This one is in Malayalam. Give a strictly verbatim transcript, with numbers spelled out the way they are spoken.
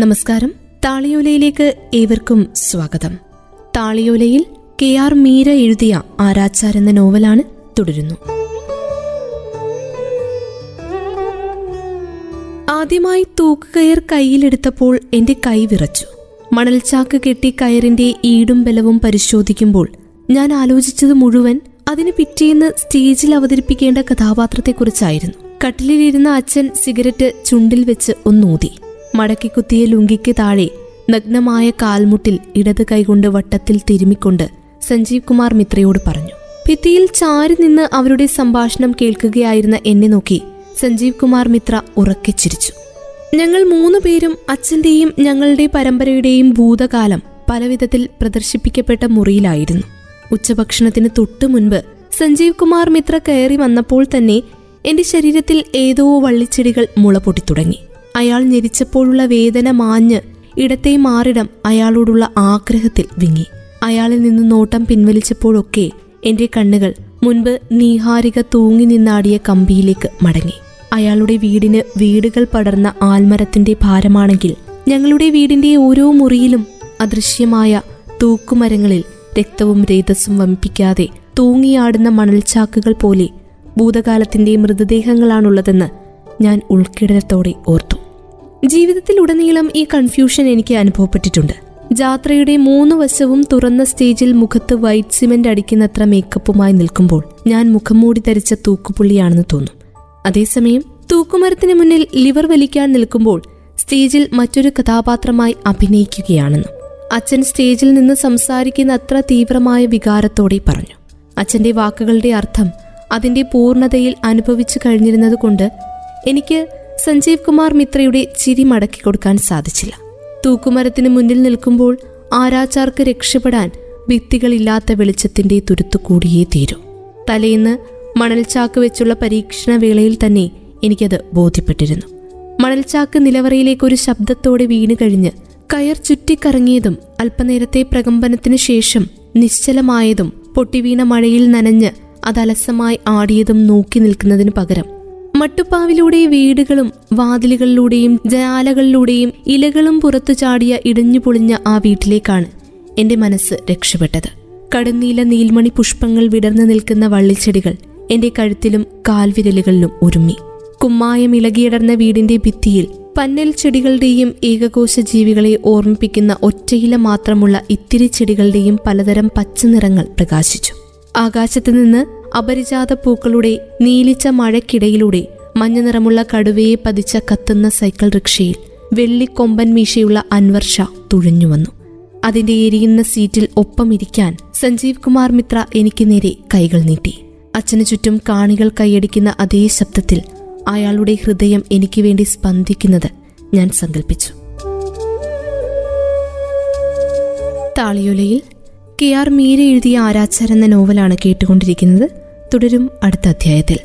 നമസ്കാരം. താളിയോലയിലേക്ക് ഏവർക്കും സ്വാഗതം. താളിയോലയിൽ കെ ആർ മീര എഴുതിയ ആരാച്ചാർ എന്ന നോവലാണ് തുടരുന്നു. ആദ്യമായി തൂക്കുകയർ കയ്യിലെടുത്തപ്പോൾ എന്റെ കൈ വിറച്ചു. മണൽച്ചാക്ക് കെട്ടി കയറിന്റെ ഈടും ബലവും പരിശോധിക്കുമ്പോൾ ഞാൻ ആലോചിച്ചത് മുഴുവൻ അതിന് പിറ്റേന്ന് സ്റ്റേജിൽ അവതരിപ്പിക്കേണ്ട കഥാപാത്രത്തെക്കുറിച്ചായിരുന്നു. കട്ടിലിരുന്ന അച്ഛൻ സിഗരറ്റ് ചുണ്ടിൽ വെച്ച് ഒന്നൂതി. മടക്കിക്കുത്തിയ ലുങ്കിക്ക് താഴെ നഗ്നമായ കാൽമുട്ടിൽ ഇടത് കൈകൊണ്ട് വട്ടത്തിൽ തിരുമിക്കൊണ്ട് സഞ്ജീവ് കുമാർ മിത്രയോട് പറഞ്ഞു. ഭിത്തിയിൽ ചാരി നിന്ന് അവരുടെ സംഭാഷണം കേൾക്കുകയായിരുന്ന എന്നെ നോക്കി സഞ്ജീവ് കുമാർ മിത്ര ഉറക്കെ ചിരിച്ചു. ഞങ്ങൾ മൂന്നുപേരും അച്ഛന്റെയും ഞങ്ങളുടെ പരമ്പരയുടെയും ഭൂതകാലം പലവിധത്തിൽ പ്രദർശിപ്പിക്കപ്പെട്ട മുറിയിലായിരുന്നു. ഉച്ചഭക്ഷണത്തിന് തൊട്ടു മുൻപ് സഞ്ജീവ് കുമാർ മിത്ര കയറി വന്നപ്പോൾ തന്നെ എന്റെ ശരീരത്തിൽ ഏതോ വള്ളിച്ചെടികൾ മുളപൊട്ടി തുടങ്ങി. അയാൾ ഞെരിച്ചപ്പോഴുള്ള വേദന മാഞ്ഞ് ഇടത്തെ മാറിടം അയാളോടുള്ള ആഗ്രഹത്തിൽ വിങ്ങി. അയാളിൽ നിന്ന് നോട്ടം പിൻവലിച്ചപ്പോഴൊക്കെ എന്റെ കണ്ണുകൾ മുൻപ് നീഹാരിക തൂങ്ങി നിന്നാടിയ കമ്പിയിലേക്ക് മടങ്ങി. അയാളുടെ വീടിന് വീടുകൾ പടർന്ന ആൽമരത്തിന്റെ ഭാരമാണെങ്കിൽ ഞങ്ങളുടെ വീടിന്റെ ഓരോ മുറിയിലും അദൃശ്യമായ തൂക്കുമരങ്ങളിൽ രക്തവും രേതസ്സും വമിപ്പിക്കാതെ തൂങ്ങിയാടുന്ന മണൽച്ചാക്കുകൾ പോലെ ഭൂതകാലത്തിന്റെ മൃതദേഹങ്ങളാണുള്ളതെന്ന് ഞാൻ ഉൾക്കിടലത്തോടെ ഓർത്തു. ജീവിതത്തിലുടനീളം ഈ കൺഫ്യൂഷൻ എനിക്ക് അനുഭവപ്പെട്ടിട്ടുണ്ട്. ജാത്രയുടെ മൂന്ന് വശവും തുറന്ന സ്റ്റേജിൽ മുഖത്ത് വൈറ്റ് സിമെന്റ് അടിക്കുന്നത്ര മേക്കപ്പുമായി നിൽക്കുമ്പോൾ ഞാൻ മുഖംമൂടി ധരിച്ച തൂക്കുപുള്ളിയാണെന്ന് തോന്നും. അതേസമയം തൂക്കുമരത്തിന് മുന്നിൽ ലിവർ വലിക്കാൻ നിൽക്കുമ്പോൾ സ്റ്റേജിൽ മറ്റൊരു കഥാപാത്രമായി അഭിനയിക്കുകയാണെന്നും അച്ഛൻ സ്റ്റേജിൽ നിന്ന് സംസാരിക്കുന്ന അത്ര തീവ്രമായ വികാരത്തോടെ പറഞ്ഞു. അച്ഛന്റെ വാക്കുകളുടെ അർത്ഥം അതിന്റെ പൂർണ്ണതയിൽ അനുഭവിച്ചു കഴിഞ്ഞിരുന്നത് കൊണ്ട് എനിക്ക് സഞ്ജീവ് കുമാർ മിത്രയുടെ ചിരി മടക്കി കൊടുക്കാൻ സാധിച്ചില്ല. തൂക്കുമരത്തിന് മുന്നിൽ നിൽക്കുമ്പോൾ ആരാച്ചാർക്ക് രക്ഷപ്പെടാൻ ഭിത്തികളില്ലാത്ത വെളിച്ചത്തിന്റെ തുരുത്തു കൂടിയേ തീരൂ. തലേന്ന് മണൽച്ചാക്ക് വെച്ചുള്ള പരീക്ഷണ വേളയിൽ തന്നെ എനിക്കത് ബോധ്യപ്പെട്ടിരുന്നു. മണൽച്ചാക്ക് നിലവറയിലേക്കൊരു ശബ്ദത്തോടെ വീണ് കഴിഞ്ഞ് കയർ ചുറ്റിക്കറങ്ങിയതും അല്പനേരത്തെ പ്രകമ്പനത്തിനു ശേഷം നിശ്ചലമായതും പൊട്ടിവീണ മഴയിൽ നനഞ്ഞ് അതലസമായി ആടിയതും നോക്കി നിൽക്കുന്നതിനു പകരം മട്ടുപ്പാവിലൂടെ വീടുകളും വാതിലുകളിലൂടെയും ജനാലകളിലൂടെയും ഇലകളും പുറത്തു ചാടിയ ഇടിഞ്ഞു പൊളിഞ്ഞ ആ വീട്ടിലേക്കാണ് എന്റെ മനസ്സ് രക്ഷപ്പെട്ടത്. കടുന്നീല നീൽമണി പുഷ്പങ്ങൾ വിടർന്നു നിൽക്കുന്ന വള്ളിച്ചെടികൾ എന്റെ കഴുത്തിലും കാൽവിരലുകളിലും ഉരുമ്മി. കുമ്മായം ഇളകിയിടർന്ന വീടിന്റെ ഭിത്തിയിൽ പന്നൽ ചെടികളുടെയും ഏകകോശ ജീവികളെ ഓർമ്മിപ്പിക്കുന്ന ഒറ്റയില മാത്രമുള്ള ഇത്തിരി ചെടികളുടെയും പലതരം പച്ചനിറങ്ങൾ പ്രകാശിച്ചു. ആകാശത്ത് നിന്ന് അപരിചാത പൂക്കളുടെ നീലിച്ച മഴക്കിടയിലൂടെ മഞ്ഞനിറമുള്ള കടുവയെ പതിച്ച കത്തുന്ന സൈക്കിൾ റിക്ഷയിൽ വെള്ളിക്കൊമ്പൻ മീശയുള്ള അൻവർഷ തുഴഞ്ഞുവന്നു. അതിന്റെ എരിയുന്ന സീറ്റിൽ ഒപ്പമിരിക്കാൻ സഞ്ജീവ് കുമാർ മിത്ര എനിക്ക് നേരെ കൈകൾ നീട്ടി. അച്ഛനു ചുറ്റും കാണികൾ കൈയടിക്കുന്ന അതേ ശബ്ദത്തിൽ അയാളുടെ ഹൃദയം എനിക്ക് വേണ്ടി സ്പന്ദിക്കുന്നത് ഞാൻ സങ്കല്പിച്ചു. താളിയോലയിൽ കെ ആർ മീര എഴുതിയ ആരാച്ചാർ എന്ന നോവലാണ് കേട്ടുകൊണ്ടിരിക്കുന്നത്. തുടരും അടുത്ത അധ്യായത്തിൽ.